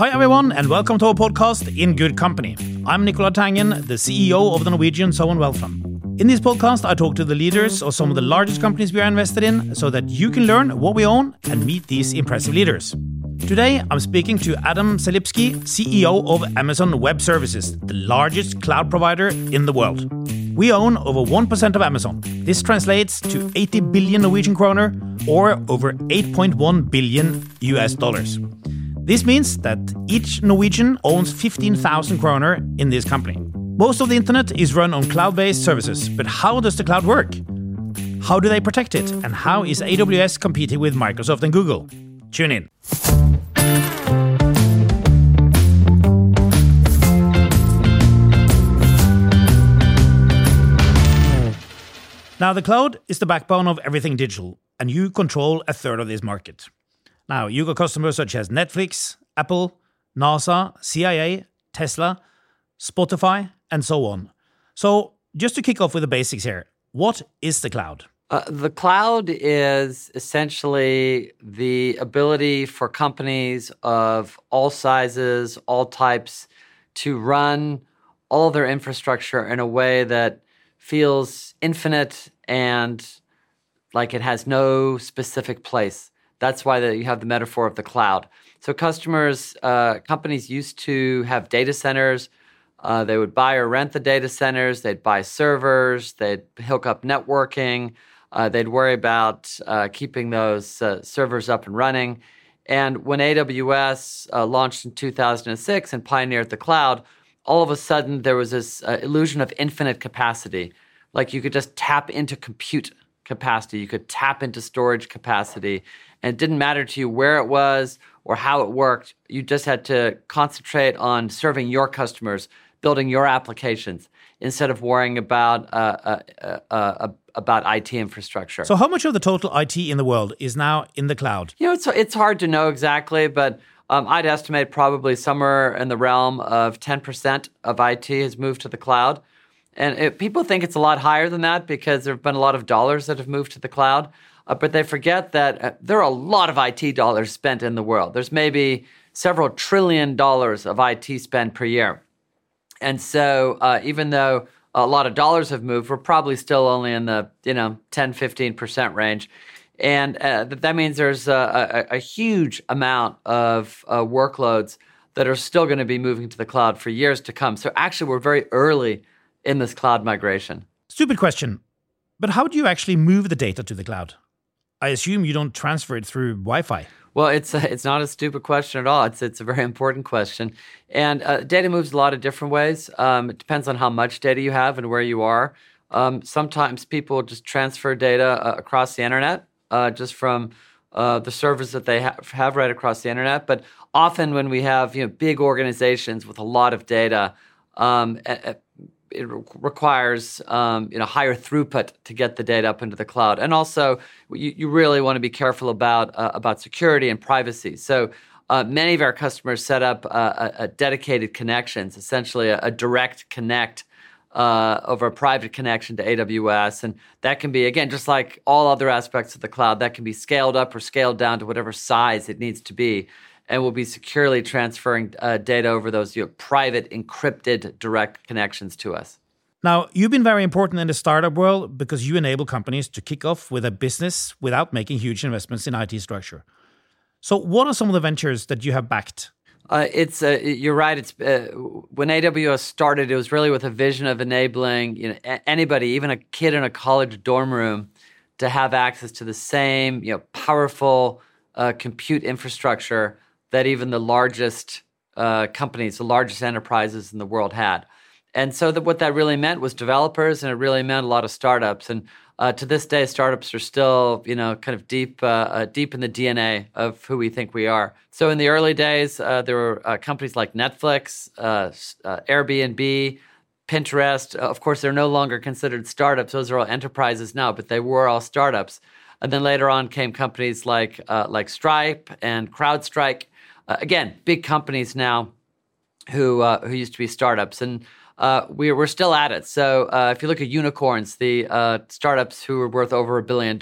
Hi everyone, and welcome to our podcast, In Good Company. I'm Nicolai Tangen, the CEO of the Norwegian Sovereign Wealth Fund. In this podcast, I talk to the leaders of some of the largest companies we are invested in, so that you can learn what we own and meet these impressive leaders. Today, I'm speaking to Adam Selipsky, CEO of Amazon Web Services, the largest cloud provider in the world. We own over 1% of Amazon. This translates to 80 billion Norwegian kroner, or over $8.1 billion. This means that each Norwegian owns 15,000 kroner in this company. Most of the internet is run on cloud-based services, but how does the cloud work? How do they protect it? And how is AWS competing with Microsoft and Google? Tune in. Now, the cloud is the backbone of everything digital, and you control a third of this market. Now, you got customers such as Netflix, Apple, NASA, CIA, Tesla, Spotify, and so on. So just to kick off with the basics here, what is the cloud? The cloud is essentially the ability for companies of all sizes, all types, to run all their infrastructure in a way that feels infinite and like it has no specific place. That's why you have the metaphor of the cloud. So companies used to have data centers. They would buy or rent the data centers. They'd buy servers. They'd hook up networking. They'd worry about keeping those servers up and running. And when AWS launched in 2006 and pioneered the cloud, all of a sudden there was this illusion of infinite capacity. Like you could just tap into compute capacity. You could tap into storage capacity. And it didn't matter to you where it was or how it worked. You just had to concentrate on serving your customers, building your applications, instead of worrying about IT infrastructure. So how much of the total IT in the world is now in the cloud? You know, it's hard to know exactly, but I'd estimate probably somewhere in the realm of 10% of IT has moved to the cloud. And people think it's a lot higher than that because there have been a lot of dollars that have moved to the cloud. But they forget that there are a lot of IT dollars spent in the world. There's maybe several trillion dollars of IT spend per year. And so even though a lot of dollars have moved, we're probably still only in the 10, 15% range. And that means there's a huge amount of workloads that are still going to be moving to the cloud for years to come. So actually, we're very early in this cloud migration. Stupid question, but how do you actually move the data to the cloud? I assume you don't transfer it through Wi-Fi. Well, it's not a stupid question at all. It's a very important question. And data moves a lot of different ways. It depends on how much data you have and where you are. Sometimes people just transfer data across the internet, just from the servers that they have right across the internet. But often when we have big organizations with a lot of data, it requires higher throughput to get the data up into the cloud. And also, you really want to be careful about security and privacy. So many of our customers set up dedicated connections, essentially a direct connect over a private connection to AWS. And that can be, again, just like all other aspects of the cloud, that can be scaled up or scaled down to whatever size it needs to be. And we'll be securely transferring data over those private, encrypted, direct connections to us. Now, you've been very important in the startup world because you enable companies to kick off with a business without making huge investments in IT structure. So what are some of the ventures that you have backed? You're right. When AWS started, it was really with a vision of enabling anybody, even a kid in a college dorm room, to have access to the same powerful compute infrastructure that even the largest companies, the largest enterprises in the world had. And so what that really meant was developers, and it really meant a lot of startups. And to this day, startups are still, kind of deep in the DNA of who we think we are. So in the early days, there were companies like Netflix, Airbnb, Pinterest. Of course, they're no longer considered startups. Those are all enterprises now, but they were all startups. And then later on came companies like Stripe and CrowdStrike. Again, big companies now who used to be startups. And we're still at it. So if you look at unicorns, the startups who were worth over $1 billion,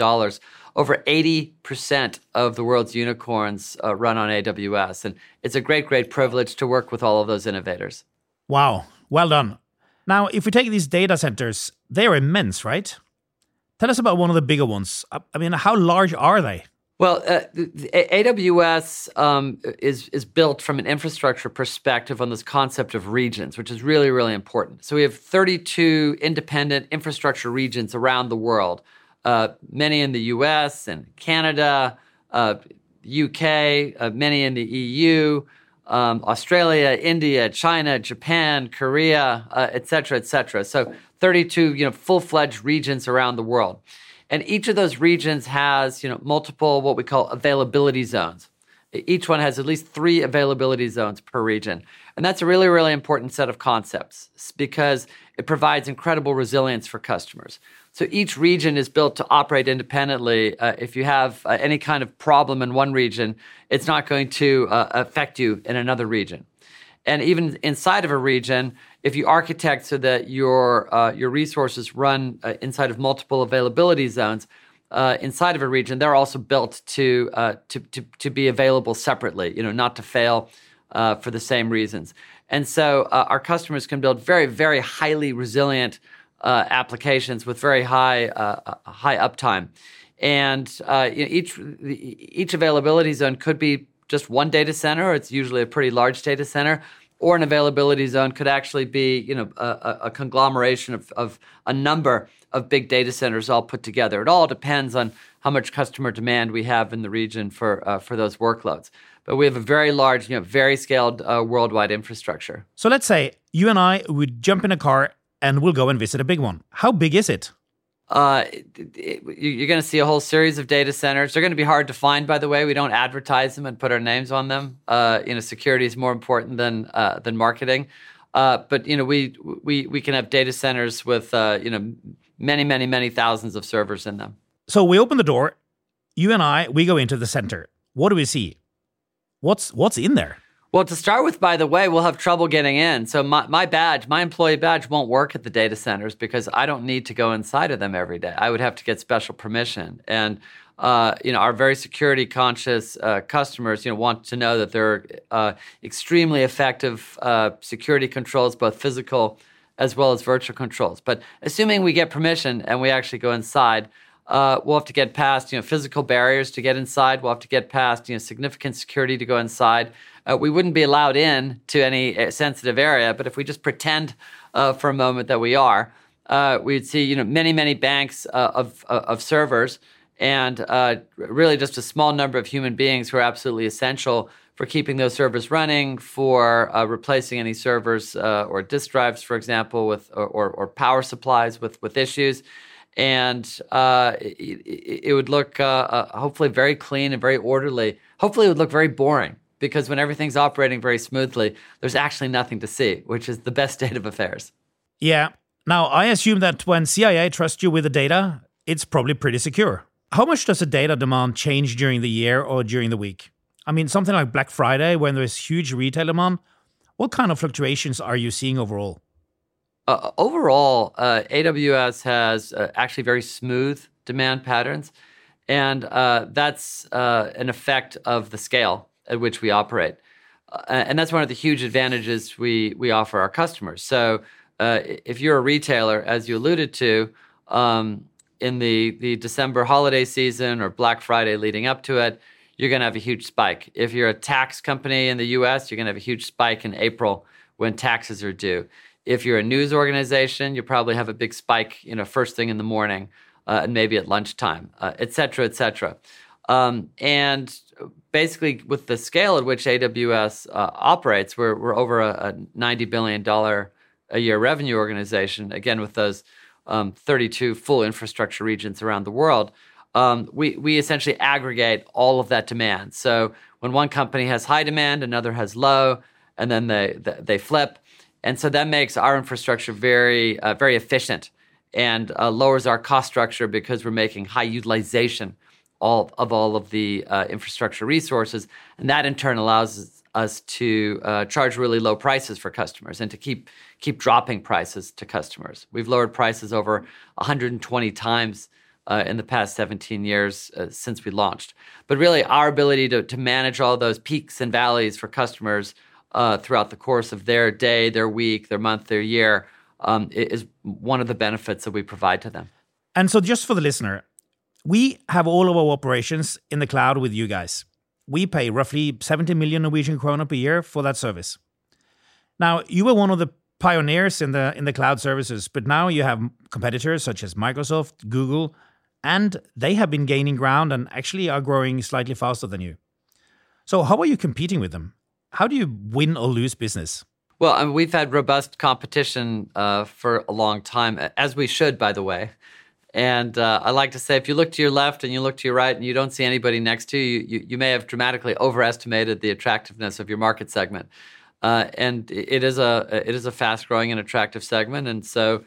Over 80% of the world's unicorns run on AWS. And it's a great, great privilege to work with all of those innovators. Wow. Well done. Now, if we take these data centers, they're immense, right? Tell us about one of the bigger ones. I mean, how large are they? Well, AWS is built from an infrastructure perspective on this concept of regions, which is really, really important. So we have 32 independent infrastructure regions around the world, many in the US and Canada, UK, many in the EU, Australia, India, China, Japan, Korea, et cetera, et cetera. So 32, full-fledged regions around the world. And each of those regions has, multiple what we call availability zones. Each one has at least 3 availability zones per region. And that's a really, really important set of concepts because it provides incredible resilience for customers. So each region is built to operate independently. If you have any kind of problem in one region, it's not going to affect you in another region. And even inside of a region, if you architect so that your resources run inside of multiple availability zones inside of a region, they're also built to be available separately, not to fail for the same reasons. And so our customers can build very, very highly resilient applications with very high uptime. And each availability zone could be just one data center, or it's usually a pretty large data center, or an availability zone could actually be, a conglomeration of a number of big data centers all put together. It all depends on how much customer demand we have in the region for those workloads. But we have a very large, very scaled worldwide infrastructure. So let's say you and I would jump in a car and we'll go and visit a big one. How big is it? You're going to see a whole series of data centers. They're going to be hard to find, by the way. We don't advertise them and put our names on them. Security is more important than marketing. But we can have data centers with many, many, many thousands of servers in them. So we open the door. You and I, we go into the center. What do we see? What's in there? Well, to start with, by the way, we'll have trouble getting in. So my employee badge won't work at the data centers because I don't need to go inside of them every day. I would have to get special permission. And, our very security conscious customers, want to know that there are extremely effective security controls, both physical as well as virtual controls. But assuming we get permission and we actually go inside, we'll have to get past, physical barriers to get inside. We'll have to get past, significant security to go inside. We wouldn't be allowed in to any sensitive area, but if we just pretend for a moment that we are, we'd see, many, many banks of servers and really just a small number of human beings who are absolutely essential for keeping those servers running, for replacing any servers or disk drives, for example, with or power supplies with issues. And it would look hopefully very clean and very orderly. Hopefully it would look very boring, because when everything's operating very smoothly, there's actually nothing to see, which is the best state of affairs. Yeah. Now, I assume that when CIA trusts you with the data, it's probably pretty secure. How much does the data demand change during the year or during the week? I mean, something like Black Friday, when there's huge retail demand, what kind of fluctuations are you seeing overall? AWS has actually very smooth demand patterns, and that's an effect of the scale at which we operate. And that's one of the huge advantages we offer our customers. So if you're a retailer, as you alluded to, in the December holiday season or Black Friday leading up to it, you're going to have a huge spike. If you're a tax company in the US, you're going to have a huge spike in April when taxes are due. If you're a news organization, you probably have a big spike, first thing in the morning and maybe at lunchtime, et cetera, et cetera. And basically, with the scale at which AWS operates, we're over a $90 billion a year revenue organization. Again, with those 32 full infrastructure regions around the world, we essentially aggregate all of that demand. So when one company has high demand, another has low, and then they flip. And so that makes our infrastructure very, very efficient and lowers our cost structure because we're making high utilization all of the infrastructure resources. And that in turn allows us to charge really low prices for customers and to keep dropping prices to customers. We've lowered prices over 120 times in the past 17 years since we launched. But really, our ability to manage all those peaks and valleys for customers throughout the course of their day, their week, their month, their year is one of the benefits that we provide to them. And so just for the listener, we have all of our operations in the cloud with you guys. We pay roughly 70 million Norwegian kroner per year for that service. Now, you were one of the pioneers in the cloud services, but now you have competitors such as Microsoft, Google, and they have been gaining ground and actually are growing slightly faster than you. So how are you competing with them? How do you win or lose business? Well, I mean, we've had robust competition for a long time, as we should, by the way. And I like to say, if you look to your left and you look to your right and you don't see anybody next to you, you may have dramatically overestimated the attractiveness of your market segment. And it is a fast-growing and attractive segment, and so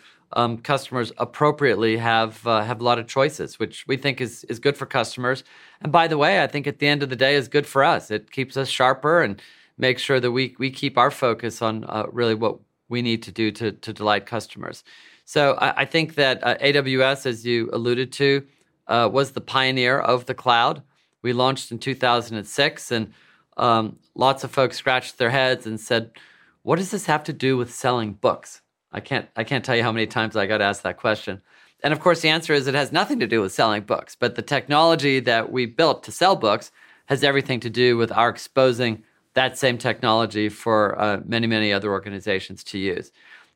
customers appropriately have a lot of choices, which we think is good for customers. And by the way, I think at the end of the day is good for us. It keeps us sharper and makes sure that we keep our focus on really what we need to do to delight customers. So I think that AWS, as you alluded to, was the pioneer of the cloud. We launched in 2006, and lots of folks scratched their heads and said, "What does this have to do with selling books?" I can't tell you how many times I got asked that question. And of course, the answer is it has nothing to do with selling books. But the technology that we built to sell books has everything to do with our exposing that same technology for many, many other organizations to use.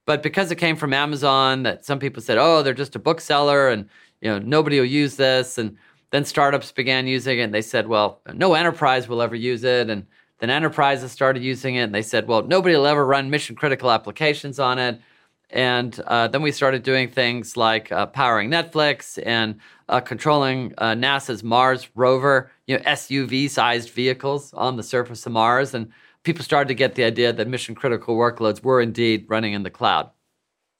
But because it came from Amazon, that some people said, "Oh, they're just a bookseller, and nobody will use this," and then startups began using it, and they said, well, no enterprise will ever use it. And then enterprises started using it, and they said, well, nobody will ever run mission-critical applications on it. And then we started doing things like powering Netflix and controlling NASA's Mars rover, SUV-sized vehicles on the surface of Mars. And people started to get the idea that mission-critical workloads were indeed running in the cloud.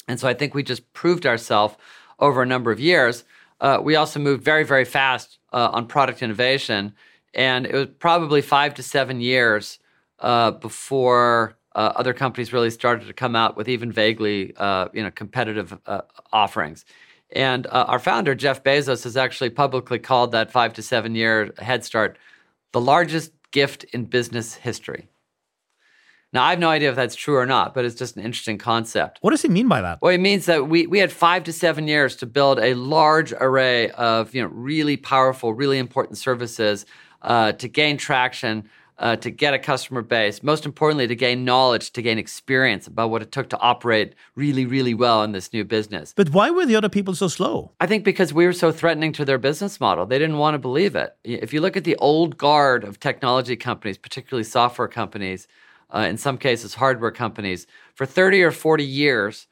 And so I think we just proved ourselves over a number of years. We also moved very, very fast on product innovation, and it was probably 5 to 7 years before other companies really started to come out with even vaguely, competitive offerings. And our founder, Jeff Bezos, has actually publicly called that 5 to 7 year head start the largest gift in business history. Now, I have no idea if that's true or not, but it's just an interesting concept. What does he mean by that? Well, it means that we had 5 to 7 years to build a large array of really powerful, really important services to gain traction, to get a customer base, most importantly, to gain knowledge, to gain experience about what it took to operate really, really well in this new business. But why were the other people so slow? I think because we were so threatening to their business model. They didn't want to believe it. If you look at the old guard of technology companies, particularly software companies, in some cases, hardware companies, for 30 or 40 years,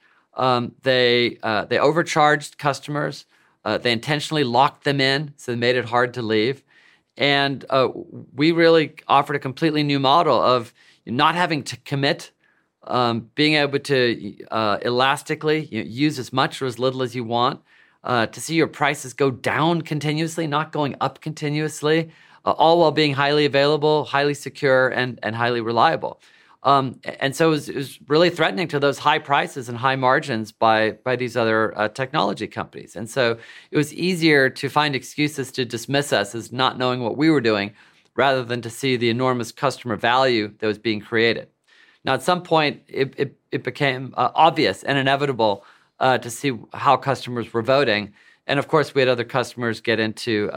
they overcharged customers. They intentionally locked them in, so they made it hard to leave. And we really offered a completely new model of not having to commit, being able to elastically use as much or as little as you want, to see your prices go down continuously, not going up continuously, all while being highly available, highly secure, and highly reliable. And so it was really threatening to those high prices and high margins by these other technology companies. And so it was easier to find excuses to dismiss us as not knowing what we were doing rather than to see the enormous customer value that was being created. Now, at some point, it became obvious and inevitable to see how customers were voting. And of course, we had other customers get into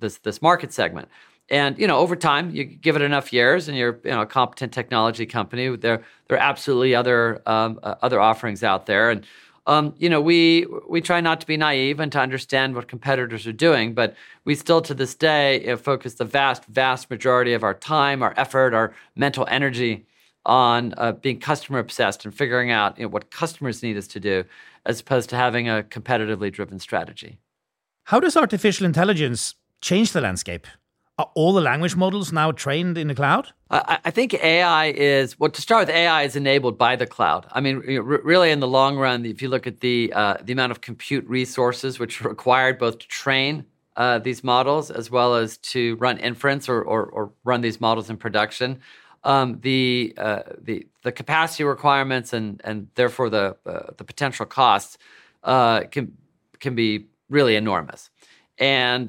this market segment. And over time, you give it enough years, and you're a competent technology company. There are absolutely other offerings out there. And we try not to be naive and to understand what competitors are doing, but we still to this day focus the vast, vast majority of our time, our effort, our mental energy on being customer obsessed and figuring out what customers need us to do, as opposed to having a competitively driven strategy. How does artificial intelligence change the landscape? Are all the language models now trained in the cloud? I think AI is, well, to start with, AI is enabled by the cloud. I mean, really in the long run, if you look at the amount of compute resources which are required both to train these models as well as to run inference or run these models in production, the capacity requirements and therefore the potential costs can be really enormous. And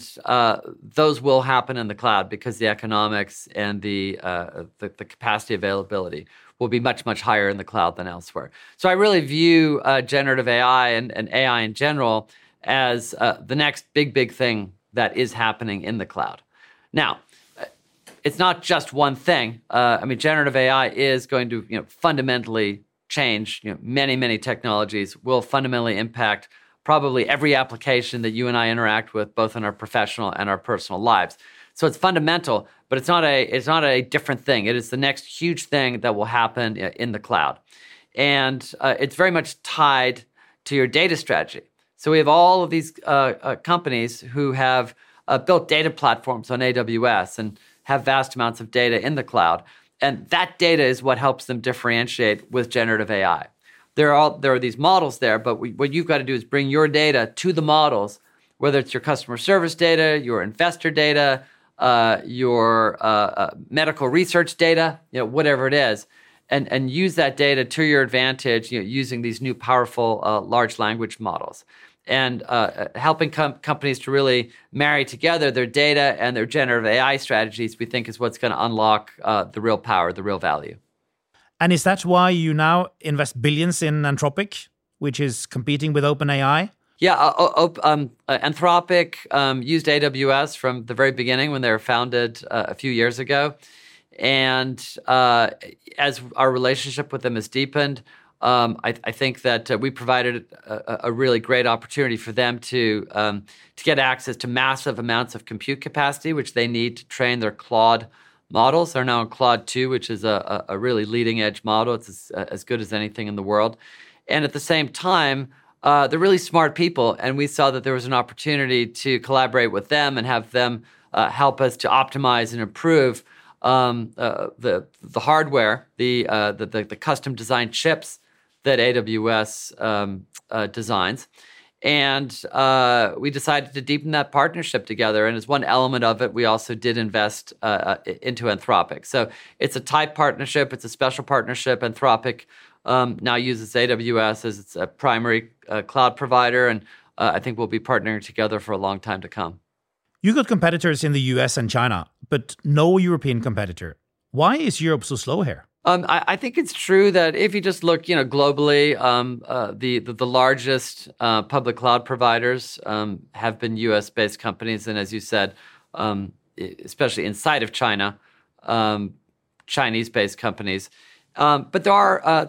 those will happen in the cloud because the economics and the capacity availability will be much, much higher in the cloud than elsewhere. So I really view generative AI and AI in general as the next big, big thing that is happening in the cloud. Now, it's not just one thing. I mean, generative AI is going to fundamentally change. Many, many technologies will fundamentally impact probably every application that you and I interact with, both in our professional and our personal lives. So it's fundamental, but it's not a different thing. It is the next huge thing that will happen in the cloud. And it's very much tied to your data strategy. So we have all of these companies who have built data platforms on AWS and have vast amounts of data in the cloud. And that data is what helps them differentiate with generative AI. There are these models there, but what you've got to do is bring your data to the models, whether it's your customer service data, your investor data, your medical research data, whatever it is, and use that data to your advantage, using these new powerful large language models, and helping companies to really marry together their data and their generative AI strategies. We think is what's going to unlock the real power, the real value. And is that why you now invest billions in Anthropic, which is competing with OpenAI? Yeah, Anthropic used AWS from the very beginning when they were founded a few years ago. And as our relationship with them has deepened, I think that we provided a really great opportunity for them to get access to massive amounts of compute capacity, which they need to train their Claude models. They're now in Claude 2, which is a really leading-edge model. It's as good as anything in the world. And at the same time, they're really smart people, and we saw that there was an opportunity to collaborate with them and have them help us to optimize and improve the hardware, the custom-designed chips that AWS designs. And we decided to deepen that partnership together. And as one element of it, we also did invest into Anthropic. So it's a tight partnership. It's a special partnership. Anthropic now uses AWS as its primary cloud provider. And I think we'll be partnering together for a long time to come. You got competitors in the US and China, but no European competitor. Why is Europe so slow here? I think it's true that if you just look, globally, the largest public cloud providers have been U.S.-based companies, and as you said, especially inside of China, Chinese-based companies. But there are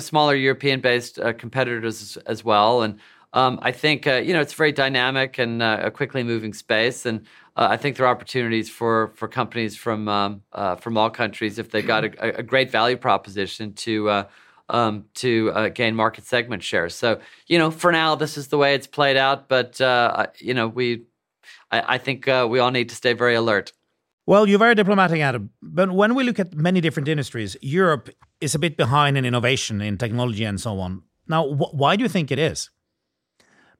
smaller European-based competitors as well, and I think it's a very dynamic and a quickly moving space, and I think there are opportunities for companies from all countries if they've got a great value proposition to gain market segment share. So for now this is the way it's played out, but I think we all need to stay very alert. Well, you're very diplomatic, Adam. But when we look at many different industries, Europe is a bit behind in innovation, in technology, and so on. Now, why do you think it is?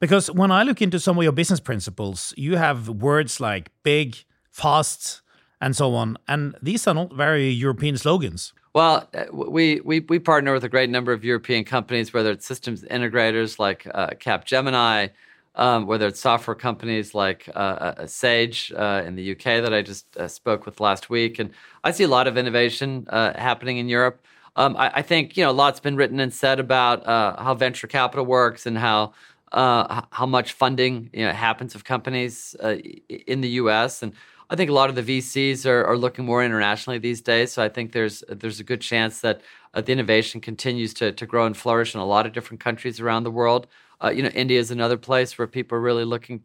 Because when I look into some of your business principles, you have words like big, fast, and so on. And these are not very European slogans. Well, we partner with a great number of European companies, whether it's systems integrators like Capgemini, whether it's software companies like Sage in the UK that I just spoke with last week. And I see a lot of innovation happening in Europe. I think a lot's been written and said about how venture capital works and how much funding happens of companies in the U.S. And I think a lot of the VCs are looking more internationally these days. So I think there's a good chance that the innovation continues to grow and flourish in a lot of different countries around the world. India is another place where people are really looking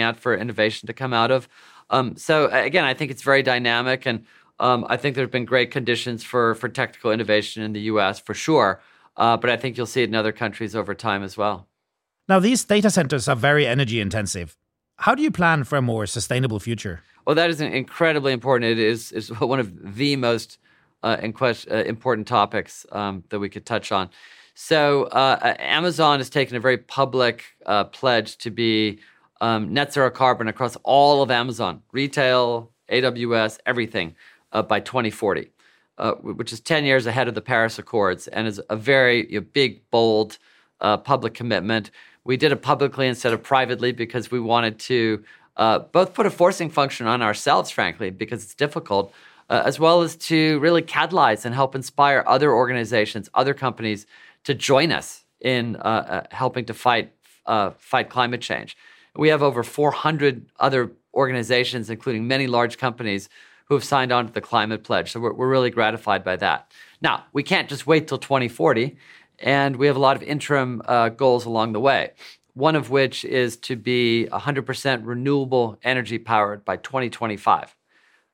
out for innovation to come out of. So again, I think it's very dynamic, and I think there's been great conditions for technical innovation in the U.S. for sure. But I think you'll see it in other countries over time as well. Now, these data centers are very energy intensive. How do you plan for a more sustainable future? Well, that is incredibly important. It is one of the most important topics that we could touch on. So Amazon has taken a very public pledge to be net zero carbon across all of Amazon, retail, AWS, everything by 2040. Which is 10 years ahead of the Paris Accords and is a very big, bold public commitment. We did it publicly instead of privately because we wanted to both put a forcing function on ourselves, frankly, because it's difficult, as well as to really catalyze and help inspire other organizations, other companies to join us in helping to fight climate change. We have over 400 other organizations, including many large companies, who have signed on to the Climate Pledge. So we're really gratified by that. Now, we can't just wait till 2040, and we have a lot of interim goals along the way, one of which is to be 100% renewable energy powered by 2025.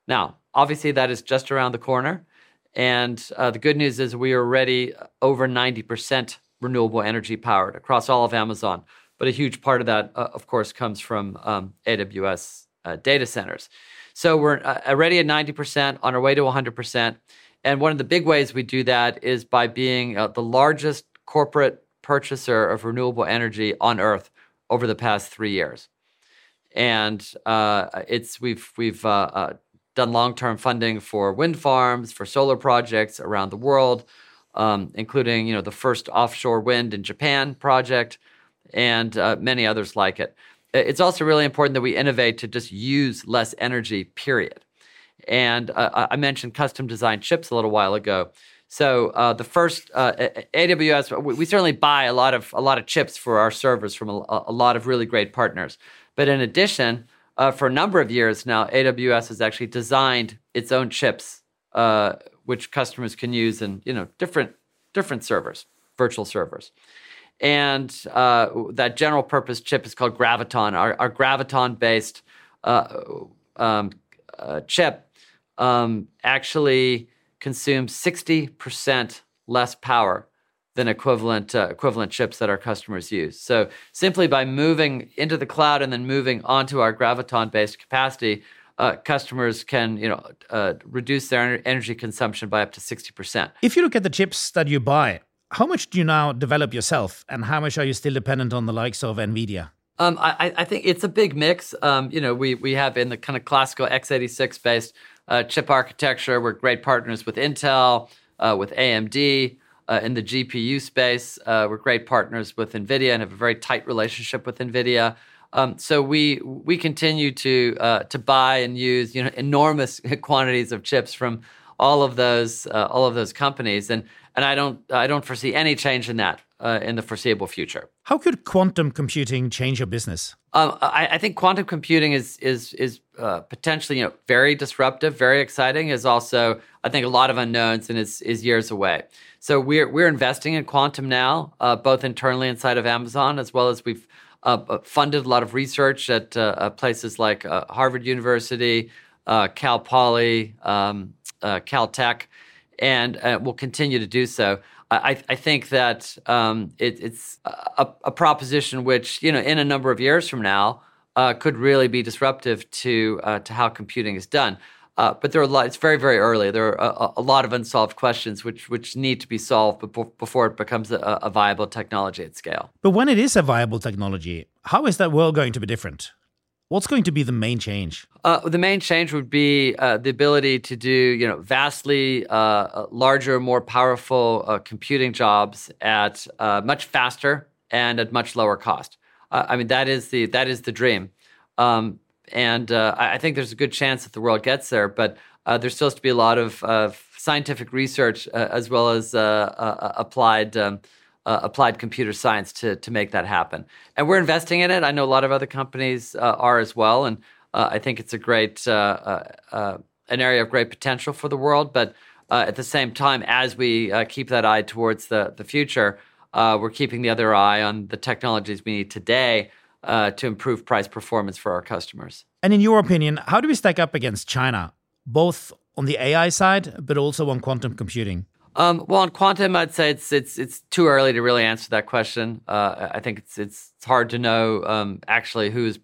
Now, obviously, that is just around the corner, and the good news is we are already over 90% renewable energy powered across all of Amazon. But a huge part of that, of course, comes from AWS data centers. So we're already at 90%, on our way to 100%. And one of the big ways we do that is by being the largest corporate purchaser of renewable energy on Earth over the past 3 years. And we've done long-term funding for wind farms, for solar projects around the world, including the first offshore wind in Japan project, and many others like it. It's also really important that we innovate to just use less energy, period. And I mentioned custom designed chips a little while ago. So the first AWS, we certainly buy a lot of chips for our servers from a lot of really great partners. But in addition, for a number of years now, AWS has actually designed its own chips, which customers can use in different servers, virtual servers. And that general purpose chip is called Graviton. Our Graviton-based chip actually consumes 60% less power than equivalent chips that our customers use. So simply by moving into the cloud and then moving onto our Graviton-based capacity, customers can reduce their energy consumption by up to 60%. If you look at the chips that you buy, how much do you now develop yourself, and how much are you still dependent on the likes of Nvidia? I think it's a big mix. We have in the kind of classical x86-based chip architecture, we're great partners with Intel, with AMD. In the GPU space, we're great partners with Nvidia and have a very tight relationship with Nvidia. So we continue to buy and use enormous quantities of chips from all of those companies, and I don't foresee any change in that in the foreseeable future. How could quantum computing change your business? I think quantum computing is potentially very disruptive, very exciting. Is also I think a lot of unknowns and is years away. So we're investing in quantum now, both internally inside of Amazon, as well as we've funded a lot of research at places like Harvard University, Cal Poly, Caltech, and will continue to do so. I think that it's a proposition which, in a number of years from now, could really be disruptive to how computing is done. But there are it's very, very early. There are a lot of unsolved questions which need to be solved before it becomes a viable technology at scale. But when it is a viable technology, how is that world going to be different? What's going to be the main change? The main change would be the ability to do, vastly larger, more powerful computing jobs at much faster and at much lower cost. That is the dream, and I think there's a good chance that the world gets there. But there still has to be a lot of scientific research as well as applied. Applied computer science to make that happen. And we're investing in it. I know a lot of other companies are as well, and I think it's a great an area of great potential for the world. But at the same time, as we keep that eye towards the future, we're keeping the other eye on the technologies we need today to improve price performance for our customers. And in your opinion, how do we stack up against China, both on the AI side, but also on quantum computing? Well, on quantum, I'd say it's too early to really answer that question. I think it's hard to know actually who's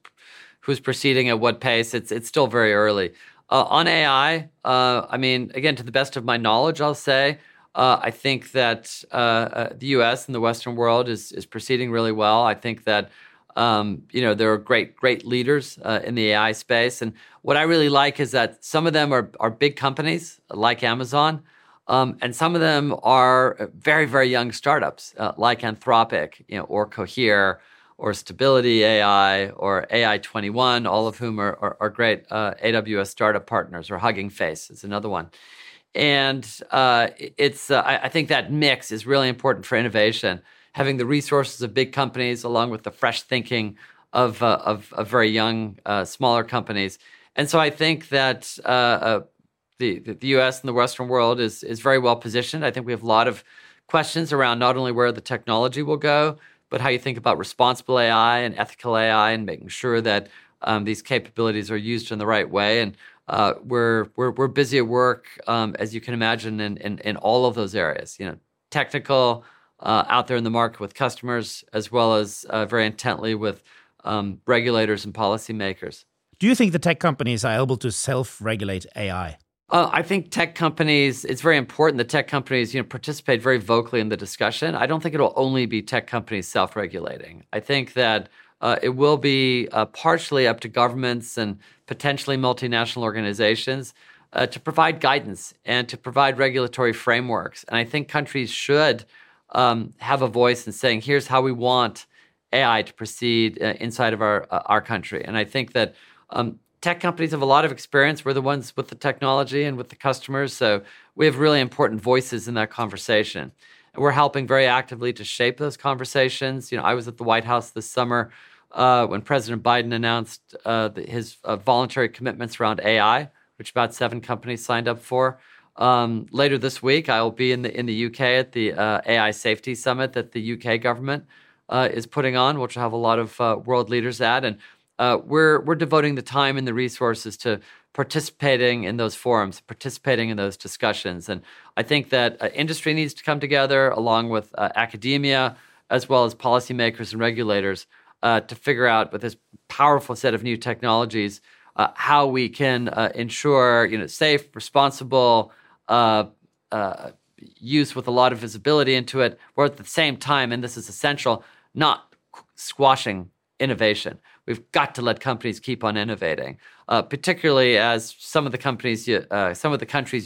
proceeding at what pace. It's still very early. On AI, again, to the best of my knowledge, I'll say I think that the U.S. and the Western world is proceeding really well. I think that there are great leaders in the AI space, and what I really like is that some of them are big companies like Amazon. And some of them are very, very young startups like Anthropic, or Cohere, or Stability AI or AI21, all of whom are great AWS startup partners, or Hugging Face is another one. And I think that mix is really important for innovation, having the resources of big companies along with the fresh thinking of very young, smaller companies. And so I think that the U.S. and the Western world is very well positioned. I think we have a lot of questions around not only where the technology will go, but how you think about responsible AI and ethical AI and making sure that these capabilities are used in the right way. And we're busy at work, as you can imagine, in all of those areas, technical, out there in the market with customers, as well as very intently with regulators and policymakers. Do you think the tech companies are able to self-regulate AI? I think tech companies, it's very important that tech companies participate very vocally in the discussion. I don't think it'll only be tech companies self-regulating. I think that it will be partially up to governments and potentially multinational organizations to provide guidance and to provide regulatory frameworks. And I think countries should have a voice in saying, here's how we want AI to proceed inside of our country. And I think that tech companies have a lot of experience. We're the ones with the technology and with the customers. So we have really important voices in that conversation. And we're helping very actively to shape those conversations. I was at the White House this summer when President Biden announced his voluntary commitments around AI, which about 7 companies signed up for. Later this week, I will be in the UK at the AI Safety Summit that the UK government is putting on, which will have a lot of world leaders at. And we're devoting the time and the resources to participating in those forums, participating in those discussions. And I think that industry needs to come together along with academia, as well as policymakers and regulators, to figure out with this powerful set of new technologies how we can ensure safe, responsible use with a lot of visibility into it, where at the same time, and this is essential, not squashing innovation. We've got to let companies keep on innovating, particularly as some of the countries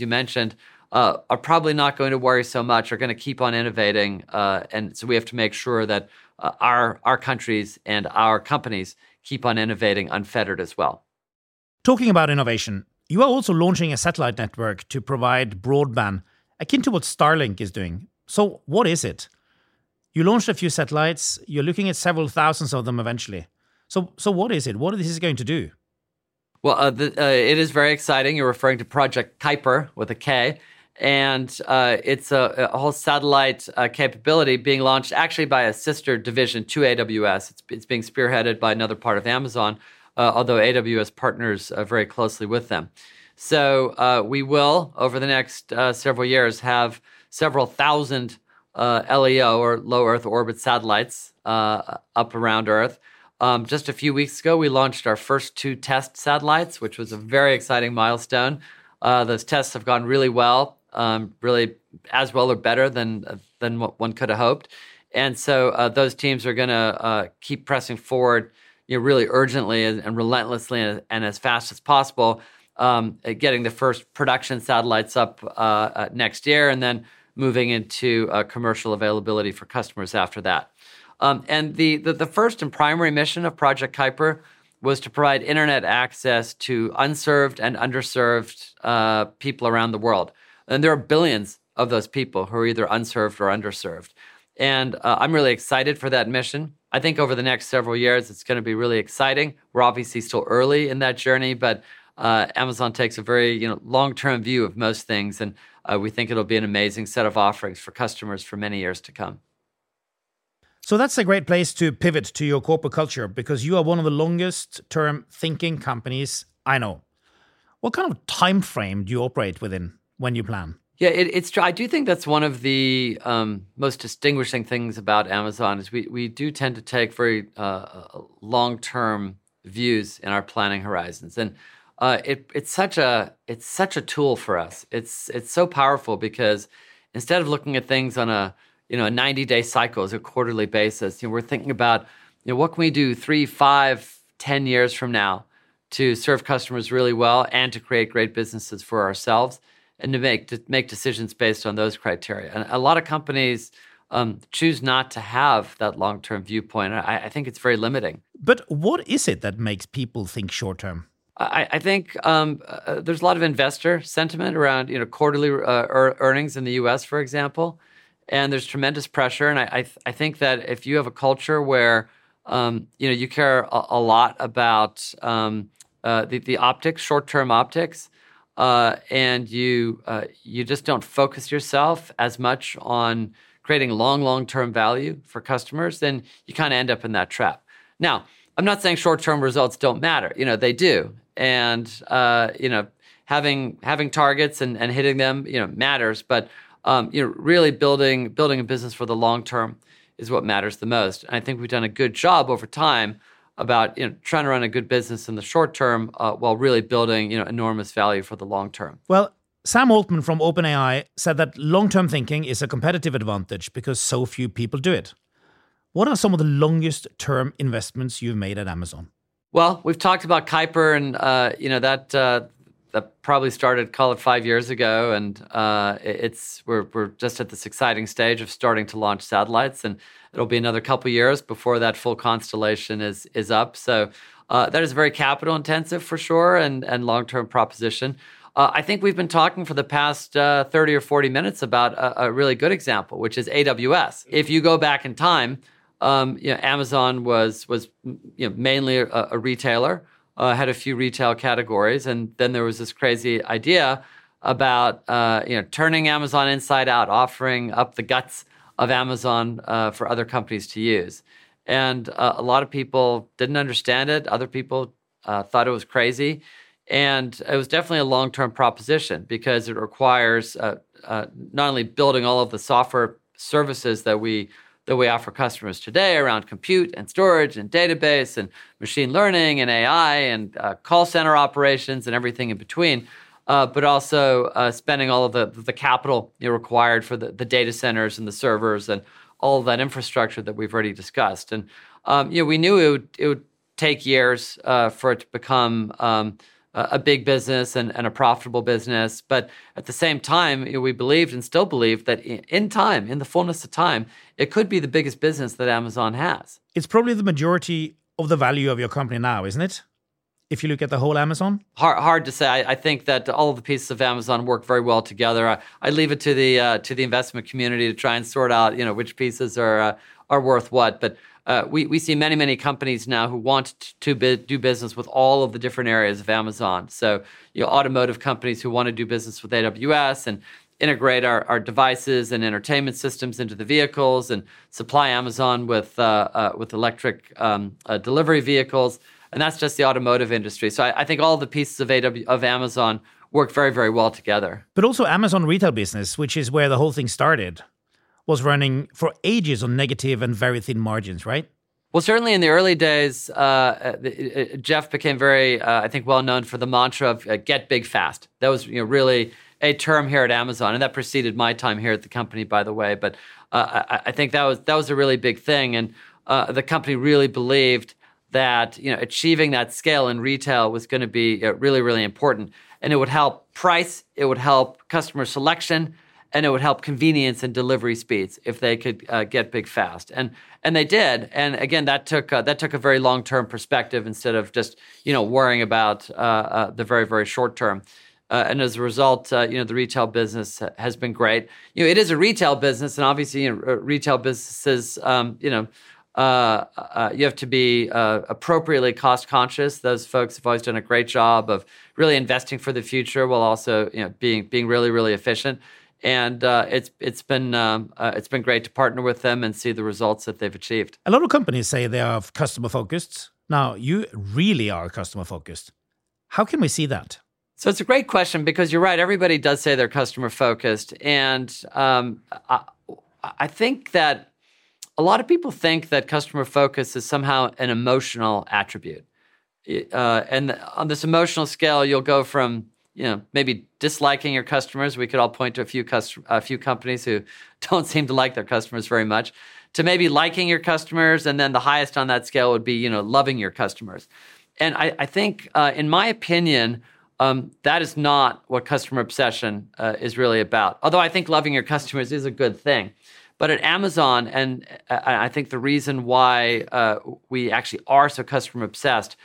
you mentioned are probably not going to worry so much, are going to keep on innovating. And so we have to make sure that our countries and our companies keep on innovating unfettered as well. Talking about innovation, you are also launching a satellite network to provide broadband, akin to what Starlink is doing. So what is it? You launched a few satellites. You're looking at several thousands of them eventually. So what is it? What is this going to do? Well, it is very exciting. You're referring to Project Kuiper with a K. And it's a whole satellite capability being launched actually by a sister division to AWS. It's being spearheaded by another part of Amazon, although AWS partners very closely with them. So we will, over the next several years, have several thousand LEO, or low Earth orbit satellites, up around Earth. Just a few weeks ago, we launched our first 2 test satellites, which was a very exciting milestone. Those tests have gone really well, really as well or better than what one could have hoped. And so those teams are going to keep pressing forward really urgently and relentlessly and as fast as possible, getting the first production satellites up next year and then moving into commercial availability for customers after that. And the first and primary mission of Project Kuiper was to provide internet access to unserved and underserved people around the world. And there are billions of those people who are either unserved or underserved. And I'm really excited for that mission. I think over the next several years, it's going to be really exciting. We're obviously still early in that journey, but Amazon takes a very long-term view of most things, and we think it'll be an amazing set of offerings for customers for many years to come. So that's a great place to pivot to your corporate culture, because you are one of the longest-term thinking companies I know. What kind of time frame do you operate within when you plan? Yeah, it's true. I do think that's one of the most distinguishing things about Amazon is we do tend to take very long-term views in our planning horizons, and it's such a tool for us. It's so powerful because instead of looking at things on a 90-day cycle, as a quarterly basis, we're thinking about what can we do 3, 5, 10 years from now to serve customers really well and to create great businesses for ourselves, and to make decisions based on those criteria. And a lot of companies choose not to have that long-term viewpoint. I think it's very limiting. But what is it that makes people think short-term? I think there's a lot of investor sentiment around quarterly earnings in the U.S., for example, and there's tremendous pressure. And I think that if you have a culture where you care a lot about the optics, short-term optics, and you just don't focus yourself as much on creating long-term value for customers, then you kind of end up in that trap. Now, I'm not saying short-term results don't matter. They do, and having targets and hitting them matters. But really building a business for the long term is what matters the most. And I think we've done a good job over time about trying to run a good business in the short term while really building enormous value for the long term. Well, Sam Altman from OpenAI said that long-term thinking is a competitive advantage because so few people do it. What are some of the longest-term investments you've made at Amazon? Well, we've talked about Kuiper, and that probably started, call it 5 years ago, and we're just at this exciting stage of starting to launch satellites, and it'll be another couple of years before that full constellation is up. So that is very capital-intensive for sure, and long-term proposition. I think we've been talking for the past 30 or 40 minutes about a really good example, which is AWS. If you go back in time, Amazon was mainly a retailer, had a few retail categories, and then there was this crazy idea about turning Amazon inside out, offering up the guts of Amazon for other companies to use. And a lot of people didn't understand it. Other people thought it was crazy. And it was definitely a long-term proposition because it requires not only building all of the software services that we offer customers today around compute and storage and database and machine learning and AI and call center operations and everything in between, but also spending all of the capital required for the data centers and the servers and all of that infrastructure that we've already discussed. And we knew it would take years for it to become a big business and a profitable business. But at the same time, we believed and still believe that in time, in the fullness of time, it could be the biggest business that Amazon has. It's probably the majority of the value of your company now, isn't it? If you look at the whole Amazon? Hard to say. I think that all of the pieces of Amazon work very well together. I leave it to the investment community to try and sort out which pieces are worth what. But we see many companies now who want to do business with all of the different areas of Amazon. So automotive companies who want to do business with AWS and integrate our devices and entertainment systems into the vehicles and supply Amazon with electric delivery vehicles. And that's just the automotive industry. So I think all the pieces of Amazon work very, very well together. But also Amazon retail business, which is where the whole thing started, was running for ages on negative and very thin margins, right? Well, certainly in the early days, Jeff became very, well known for the mantra of get big fast. That was really a term here at Amazon, and that preceded my time here at the company, by the way. But I think that was a really big thing, and the company really believed that achieving that scale in retail was going to be really, really important, and it would help price, it would help customer selection, and it would help convenience and delivery speeds if they could get big fast, and they did. And again, that took a very long-term perspective instead of just worrying about the very, very short term. And as a result, the retail business has been great. It is a retail business, and obviously, retail businesses, you have to be appropriately cost conscious. Those folks have always done a great job of really investing for the future while also being really, really efficient. And it's been great to partner with them and see the results that they've achieved. A lot of companies say they are customer focused. Now you really are customer focused. How can we see that? So it's a great question because you're right. Everybody does say they're customer focused, and I think that a lot of people think that customer focus is somehow an emotional attribute. And on this emotional scale, you'll go from maybe disliking your customers. We could all point to a few companies who don't seem to like their customers very much, to maybe liking your customers, and then the highest on that scale would be loving your customers. And I think, in my opinion, that is not what customer obsession is really about. Although I think loving your customers is a good thing. But at Amazon, and I think the reason why we actually are so customer obsessed,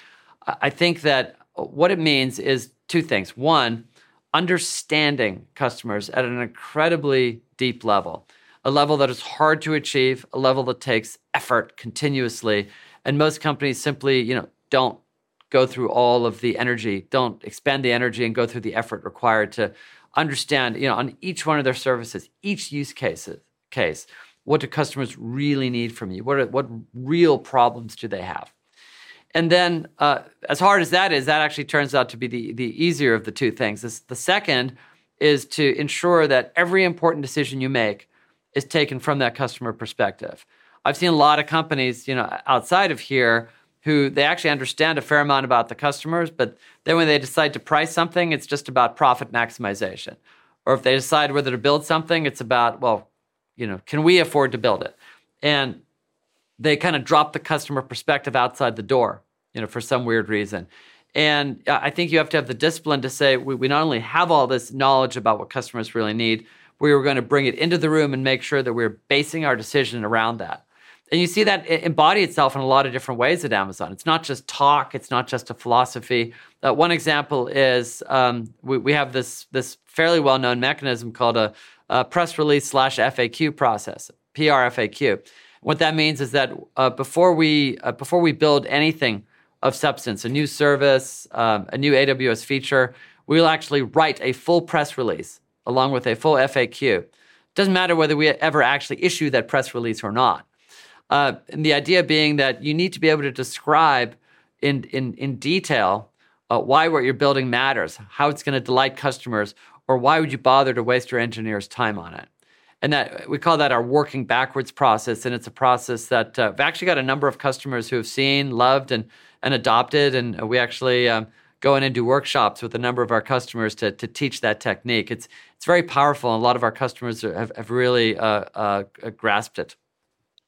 I think that what it means is two things. One, understanding customers at an incredibly deep level, a level that is hard to achieve, a level that takes effort continuously. And most companies simply, don't go through all of the energy, don't expend the energy and go through the effort required to understand, on each one of their services, each use cases. What do customers really need from you? What real problems do they have? And then, as hard as that is, that actually turns out to be the easier of the two things. The second is to ensure that every important decision you make is taken from that customer perspective. I've seen a lot of companies, outside of here, who they actually understand a fair amount about the customers, but then when they decide to price something, it's just about profit maximization. Or if they decide whether to build something, it's about, can we afford to build it? And they kind of drop the customer perspective outside the door, for some weird reason. And I think you have to have the discipline to say, we not only have all this knowledge about what customers really need, we were going to bring it into the room and make sure that we're basing our decision around that. And you see that embody itself in a lot of different ways at Amazon. It's not just talk. It's not just a philosophy. One example is we have this fairly well-known mechanism called a press release / FAQ process, PR FAQ. What that means is that before we build anything of substance, a new service, a new AWS feature, we'll actually write a full press release along with a full FAQ. Doesn't matter whether we ever actually issue that press release or not. And the idea being that you need to be able to describe in detail why what you're building matters, how it's going to delight customers, or why would you bother to waste your engineers' time on it? And that we call that our working backwards process, and it's a process that we've actually got a number of customers who have seen, loved, and adopted, and we actually go in and do workshops with a number of our customers to teach that technique. It's very powerful, and a lot of our customers have really grasped it.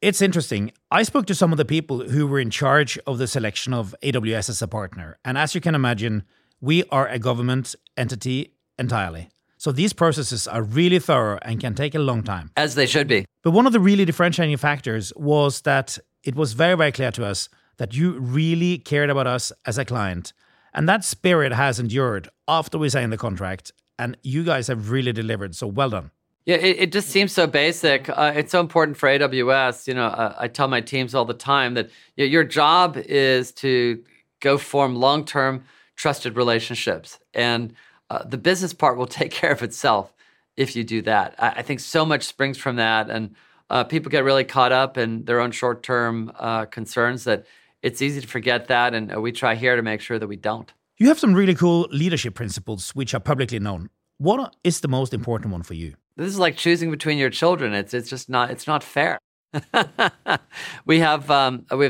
It's interesting. I spoke to some of the people who were in charge of the selection of AWS as a partner, and as you can imagine, we are a government entity entirely. So these processes are really thorough and can take a long time. As they should be. But one of the really differentiating factors was that it was very, very clear to us that you really cared about us as a client. And that spirit has endured after we signed the contract. And you guys have really delivered. So well done. Yeah, it just seems so basic. It's so important for AWS. I tell my teams all the time that your job is to go form long-term trusted relationships. And the business part will take care of itself if you do that. I think so much springs from that, and people get really caught up in their own short-term concerns that it's easy to forget that, and we try here to make sure that we don't. You have some really cool leadership principles which are publicly known. What is the most important one for you? This is like choosing between your children. It's just not, it's not fair. We have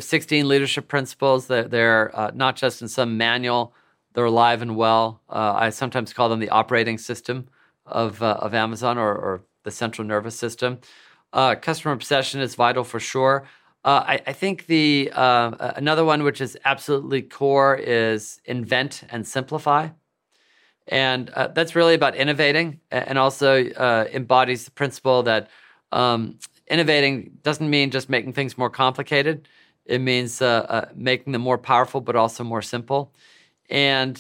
16 leadership principles. They're not just in some manual. They're alive and well. I sometimes call them the operating system of Amazon or the central nervous system. Customer obsession is vital for sure. I think the another one which is absolutely core is invent and simplify. And that's really about innovating, and also embodies the principle that innovating doesn't mean just making things more complicated. It means making them more powerful but also more simple. And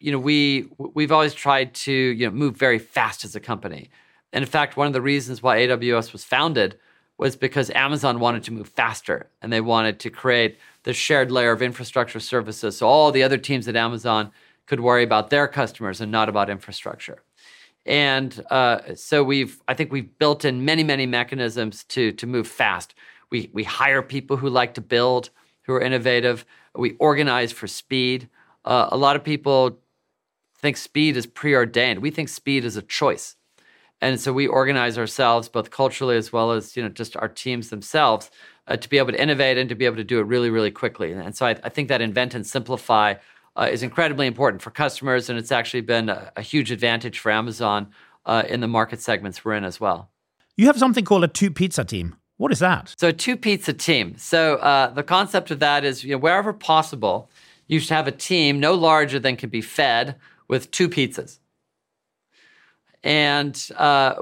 we've always tried to move very fast as a company. And in fact, one of the reasons why AWS was founded was because Amazon wanted to move faster, and they wanted to create this shared layer of infrastructure services, so all the other teams at Amazon could worry about their customers and not about infrastructure. And so we've built in many, many mechanisms to move fast. We hire people who like to build, who are innovative. We organize for speed. A lot of people think speed is preordained. We think speed is a choice. And so we organize ourselves both culturally as well as just our teams themselves to be able to innovate and to be able to do it really, really quickly. And so I think that invent and simplify is incredibly important for customers, and it's actually been a huge advantage for Amazon in the market segments we're in as well. You have something called a 2-pizza team. What is that? So a 2-pizza team. So the concept of that is wherever possible, you should have a team no larger than can be fed with 2 pizzas. And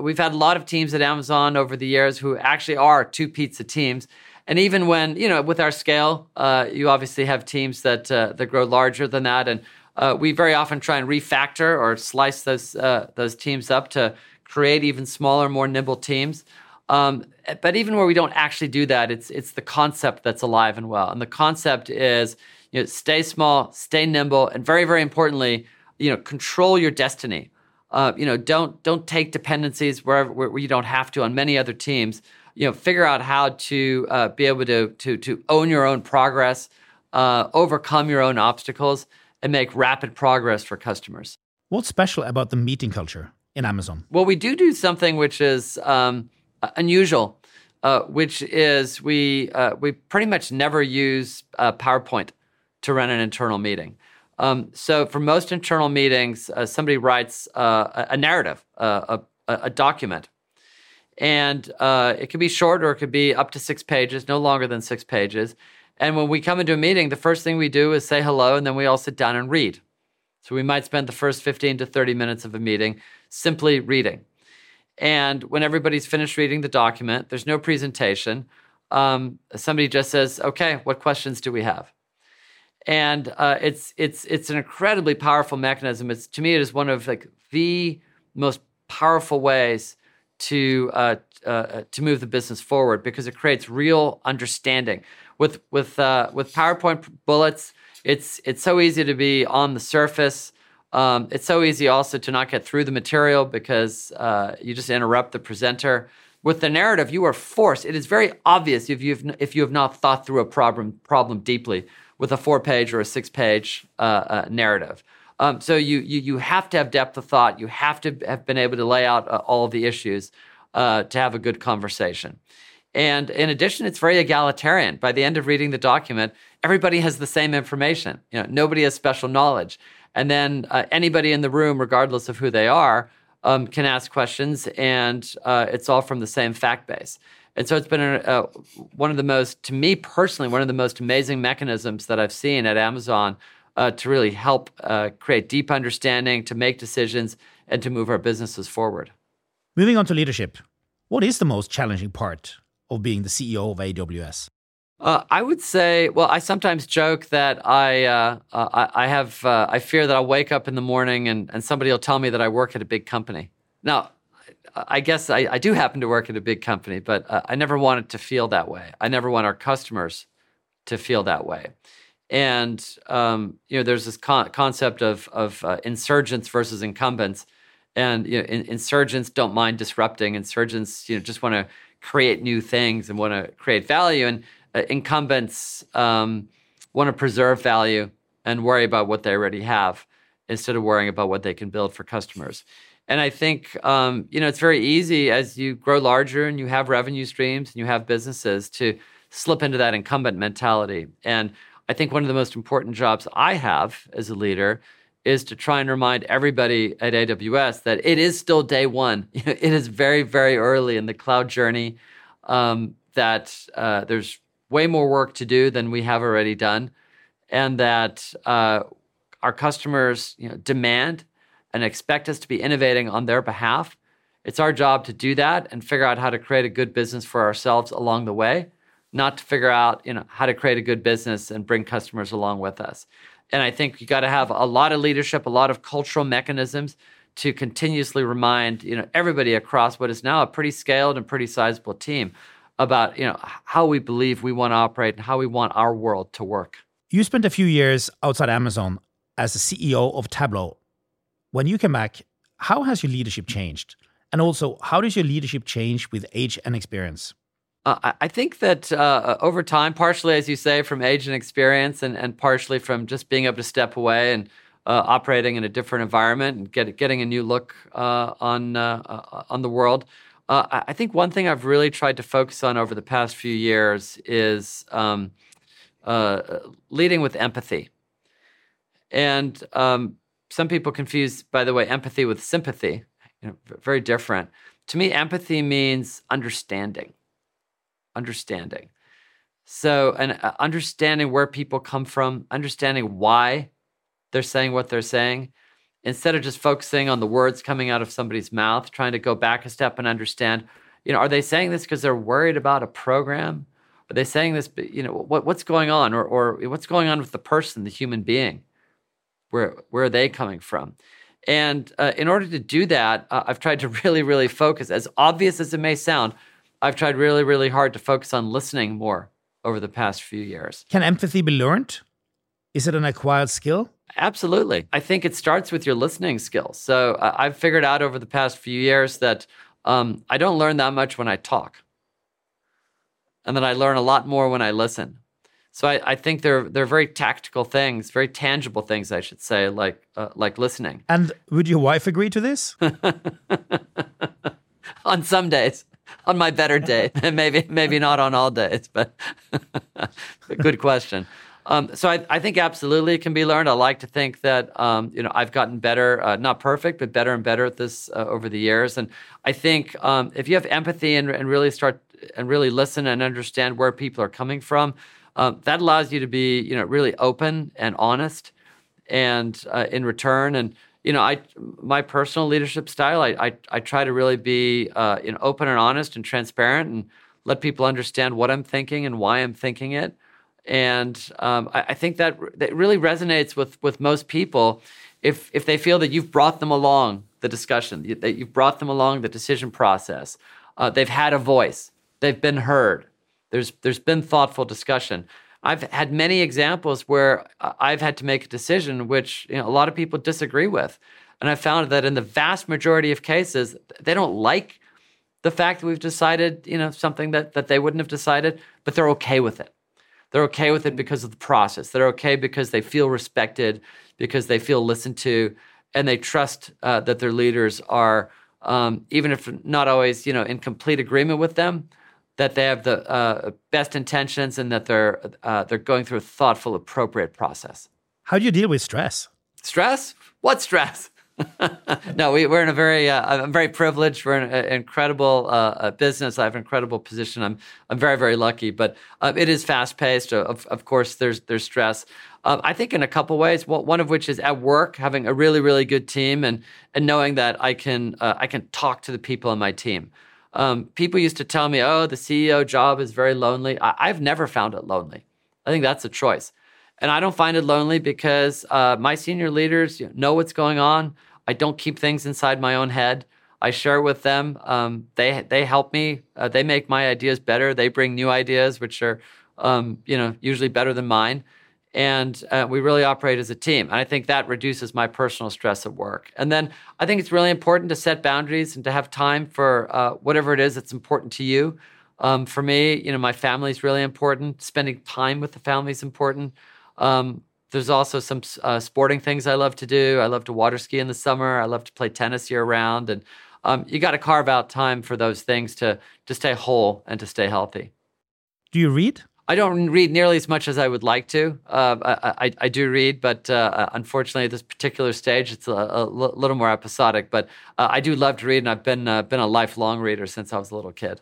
we've had a lot of teams at Amazon over the years who actually are two pizza teams. And even when, you know, with our scale, you obviously have teams that that grow larger than that. And we very often try and refactor or slice those teams up to create even smaller, more nimble teams. But even where we don't actually do that, it's the concept that's alive and well. And the concept is, you know, stay small, stay nimble, and very, very importantly, you know, control your destiny. You know, don't take dependencies where you don't have to on many other teams. You know, figure out how to be able to own your own progress, overcome your own obstacles, and make rapid progress for customers. What's special about the meeting culture in Amazon? Well, we do something which is unusual, which is we pretty much never use PowerPoint to run an internal meeting. So for most internal meetings, somebody writes a narrative, a document. And it could be short or it could be up to 6 pages, no longer than 6 pages. And when we come into a meeting, the first thing we do is say hello, and then we all sit down and read. So we might spend the first 15 to 30 minutes of a meeting simply reading. And when everybody's finished reading the document, there's no presentation. Somebody just says, okay, what questions do we have? And it's an incredibly powerful mechanism. It's, to me, it is one of like the most powerful ways to move the business forward, because it creates real understanding. With PowerPoint bullets, it's so easy to be on the surface. It's so easy also to not get through the material because you just interrupt the presenter. With the narrative, you are forced. It is very obvious if you have not thought through a problem deeply with a 4-page or a 6-page narrative. So you have to have depth of thought. You have to have been able to lay out all of the issues to have a good conversation. And in addition, it's very egalitarian. By the end of reading the document, everybody has the same information. You know, nobody has special knowledge. And then anybody in the room, regardless of who they are, can ask questions, and it's all from the same fact base. And so it's been one of the most, to me personally, one of the most amazing mechanisms that I've seen at Amazon to really help create deep understanding, to make decisions, and to move our businesses forward. Moving on to leadership, what is the most challenging part of being the CEO of AWS? I would say, well, I sometimes joke that I fear that I'll wake up in the morning and somebody will tell me that I work at a big company. Now, I guess I do happen to work at a big company, but I never want it to feel that way. I never want our customers to feel that way. And you know, there's this concept of insurgents versus incumbents, and you know, insurgents don't mind disrupting. Insurgents, you know, just want to create new things and want to create value, and incumbents want to preserve value and worry about what they already have instead of worrying about what they can build for customers. And I think, you know, it's very easy as you grow larger and you have revenue streams and you have businesses to slip into that incumbent mentality. And I think one of the most important jobs I have as a leader is to try and remind everybody at AWS that it is still day one. It is very, very early in the cloud journey, that there's way more work to do than we have already done, and that our customers, you know, demand and expect us to be innovating on their behalf. It's our job to do that and figure out how to create a good business for ourselves along the way, not to figure out, you know, how to create a good business and bring customers along with us. And I think you got to have a lot of leadership, a lot of cultural mechanisms to continuously remind, you know, everybody across what is now a pretty scaled and pretty sizable team about, you know, how we believe we want to operate and how we want our world to work. You spent a few years outside Amazon as the CEO of Tableau. When you came back, how has your leadership changed? And also, how does your leadership change with age and experience? I think that over time, partially, as you say, from age and experience, and partially from just being able to step away and operating in a different environment and getting a new look on the world. I think one thing I've really tried to focus on over the past few years is leading with empathy. And some people confuse, by the way, empathy with sympathy. You know, very different. To me, empathy means understanding. Understanding. So, and understanding where people come from, understanding why they're saying what they're saying, instead of just focusing on the words coming out of somebody's mouth, trying to go back a step and understand, you know, are they saying this because they're worried about a program? Are they saying this, you know, what's going on? Or what's going on with the person, the human being? Where are they coming from? And in order to do that, I've tried to really, really focus. As obvious as it may sound, I've tried really, really hard to focus on listening more over the past few years. Can empathy be learned? Is it an acquired skill? Absolutely. I think it starts with your listening skills. So I've figured out over the past few years that I don't learn that much when I talk. And then I learn a lot more when I listen. So I think they're very tactical things, very tangible things, I should say, like listening. And would your wife agree to this? On some days, on my better day, maybe not on all days, but good question. So I think absolutely it can be learned. I like to think that I've gotten better, not perfect, but better and better at this over the years. And I think if you have empathy and really start and really listen and understand where people are coming from, that allows you to be really open and honest, and in return. And my personal leadership style, I try to really be open and honest and transparent, and let people understand what I'm thinking and why I'm thinking it. And I think that really resonates with most people if they feel that you've brought them along the discussion, that you've brought them along the decision process. They've had a voice. They've been heard. There's been thoughtful discussion. I've had many examples where I've had to make a decision which a lot of people disagree with. And I found that in the vast majority of cases, they don't like the fact that we've decided something that they wouldn't have decided, but they're okay with it. They're okay with it because of the process. They're okay because they feel respected, because they feel listened to, and they trust that their leaders are, even if not always, in complete agreement with them, that they have the best intentions and that they're going through a thoughtful, appropriate process. How do you deal with stress? Stress? What stress? No, we're in a very, I'm very privileged. We're in an incredible business. I have an incredible position. I'm very, very lucky, but it is fast paced. Of course, there's stress. I think in a couple ways. One of which is at work, having a really, really good team, and knowing that I can talk to the people on my team. People used to tell me, "Oh, the CEO job is very lonely." I've never found it lonely. I think that's a choice. And I don't find it lonely because my senior leaders know what's going on. I don't keep things inside my own head. I share with them. They help me. They make my ideas better. They bring new ideas, which are usually better than mine. And we really operate as a team. And I think that reduces my personal stress at work. And then I think it's really important to set boundaries and to have time for whatever it is that's important to you. For me, my family's really important. Spending time with the family is important. There's also some sporting things I love to do. I love to water ski in the summer. I love to play tennis year round. And you got to carve out time for those things to stay whole and to stay healthy. Do you read? I don't read nearly as much as I would like to. I do read, but unfortunately at this particular stage, it's a little more episodic. But I do love to read, and I've been a lifelong reader since I was a little kid.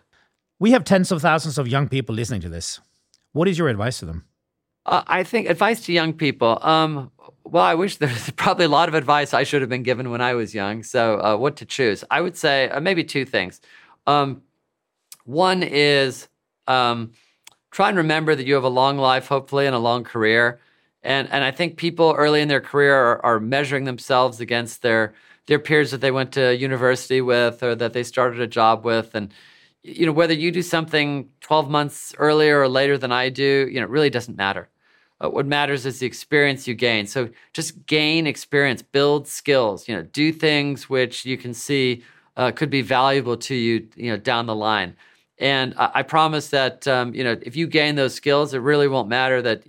We have tens of thousands of young people listening to this. What is your advice to them? I think advice to young people, I wish there's probably a lot of advice I should have been given when I was young. So what to choose? I would say maybe two things. One is try and remember that you have a long life, hopefully, and a long career. And I think people early in their career are measuring themselves against their peers that they went to university with or that they started a job with. And whether you do something 12 months earlier or later than I do, it really doesn't matter. What matters is the experience you gain. So just gain experience, build skills, do things which you can see could be valuable to you, down the line. And I promise that, if you gain those skills, it really won't matter that,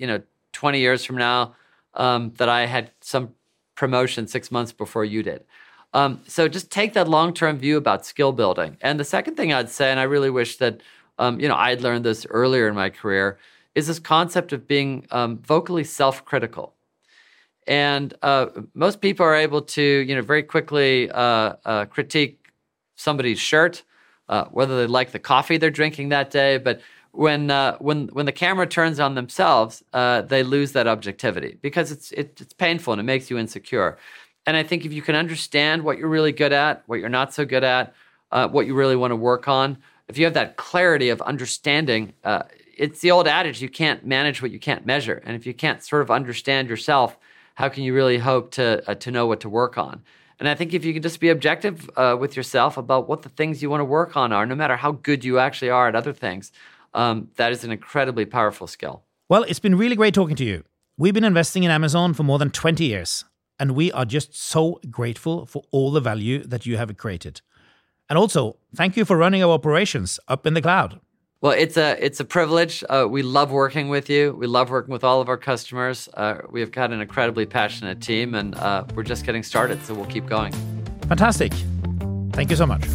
20 years from now, that I had some promotion 6 months before you did. So just take that long-term view about skill building. And the second thing I'd say, and I really wish that I'd learned this earlier in my career, is this concept of being vocally self-critical. And most people are able to very quickly critique somebody's shirt, whether they like the coffee they're drinking that day. But when the camera turns on themselves, they lose that objectivity because it's painful and it makes you insecure. And I think if you can understand what you're really good at, what you're not so good at, what you really want to work on, if you have that clarity of understanding, it's the old adage, you can't manage what you can't measure. And if you can't sort of understand yourself, how can you really hope to know what to work on? And I think if you can just be objective with yourself about what the things you want to work on are, no matter how good you actually are at other things, that is an incredibly powerful skill. Well, it's been really great talking to you. We've been investing in Amazon for more than 20 years, and we are just so grateful for all the value that you have created. And also, thank you for running our operations up in the cloud. Well, it's a privilege. We love working with you. We love working with all of our customers. We have got an incredibly passionate team, and we're just getting started, so we'll keep going. Fantastic. Thank you so much.